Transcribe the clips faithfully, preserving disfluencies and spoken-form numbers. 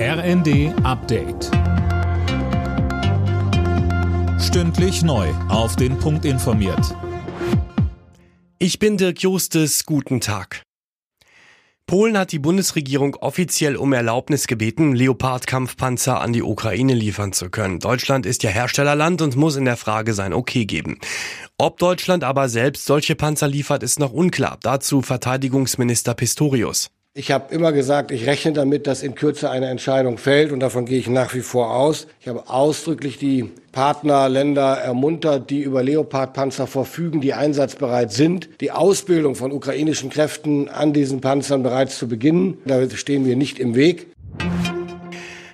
R N D Update. Stündlich neu auf den Punkt informiert. Ich bin Dirk Justis. Guten Tag. Polen hat die Bundesregierung offiziell um Erlaubnis gebeten, Leopard-Kampfpanzer an die Ukraine liefern zu können. Deutschland ist ja Herstellerland und muss in der Frage sein Okay geben. Ob Deutschland aber selbst solche Panzer liefert, ist noch unklar. Dazu Verteidigungsminister Pistorius. Ich habe immer gesagt, ich rechne damit, dass in Kürze eine Entscheidung fällt, und davon gehe ich nach wie vor aus. Ich habe ausdrücklich die Partnerländer ermuntert, die über Leopard-Panzer verfügen, die einsatzbereit sind, die Ausbildung von ukrainischen Kräften an diesen Panzern bereits zu beginnen. Da stehen wir nicht im Weg.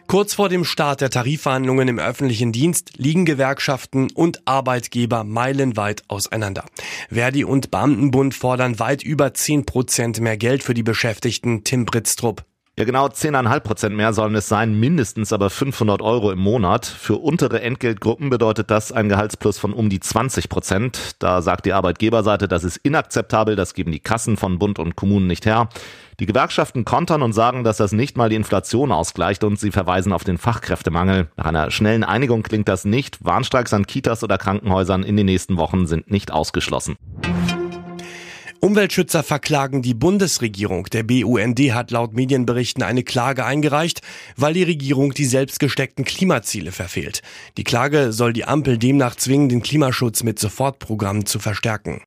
Kurz vor dem Start der Tarifverhandlungen im öffentlichen Dienst liegen Gewerkschaften und Arbeitgeber meilenweit auseinander. Verdi und Beamtenbund fordern weit über zehn Prozent mehr Geld für die Beschäftigten. Tim Britztrupp. Ja, genau zehn Komma fünf Prozent mehr sollen es sein, mindestens aber fünfhundert Euro im Monat. Für untere Entgeltgruppen bedeutet das ein Gehaltsplus von um die zwanzig Prozent. Da sagt die Arbeitgeberseite, das ist inakzeptabel, das geben die Kassen von Bund und Kommunen nicht her. Die Gewerkschaften kontern und sagen, dass das nicht mal die Inflation ausgleicht, und sie verweisen auf den Fachkräftemangel. Nach einer schnellen Einigung klingt das nicht. Warnstreiks an Kitas oder Krankenhäusern in den nächsten Wochen sind nicht ausgeschlossen. Umweltschützer verklagen die Bundesregierung. Der B U N D hat laut Medienberichten eine Klage eingereicht, weil die Regierung die selbst gesteckten Klimaziele verfehlt. Die Klage soll die Ampel demnach zwingen, den Klimaschutz mit Sofortprogrammen zu verstärken.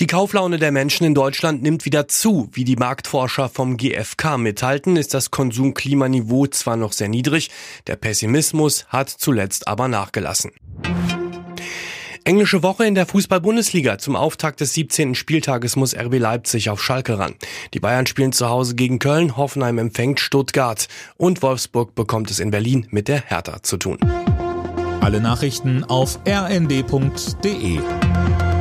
Die Kauflaune der Menschen in Deutschland nimmt wieder zu. Wie die Marktforscher vom G f K mithalten, ist das Konsumklimaniveau zwar noch sehr niedrig, der Pessimismus hat zuletzt aber nachgelassen. Englische Woche in der Fußball-Bundesliga. Zum Auftakt des siebzehnten Spieltages muss R B Leipzig auf Schalke ran. Die Bayern spielen zu Hause gegen Köln, Hoffenheim empfängt Stuttgart und Wolfsburg bekommt es in Berlin mit der Hertha zu tun. Alle Nachrichten auf r n d punkt d e.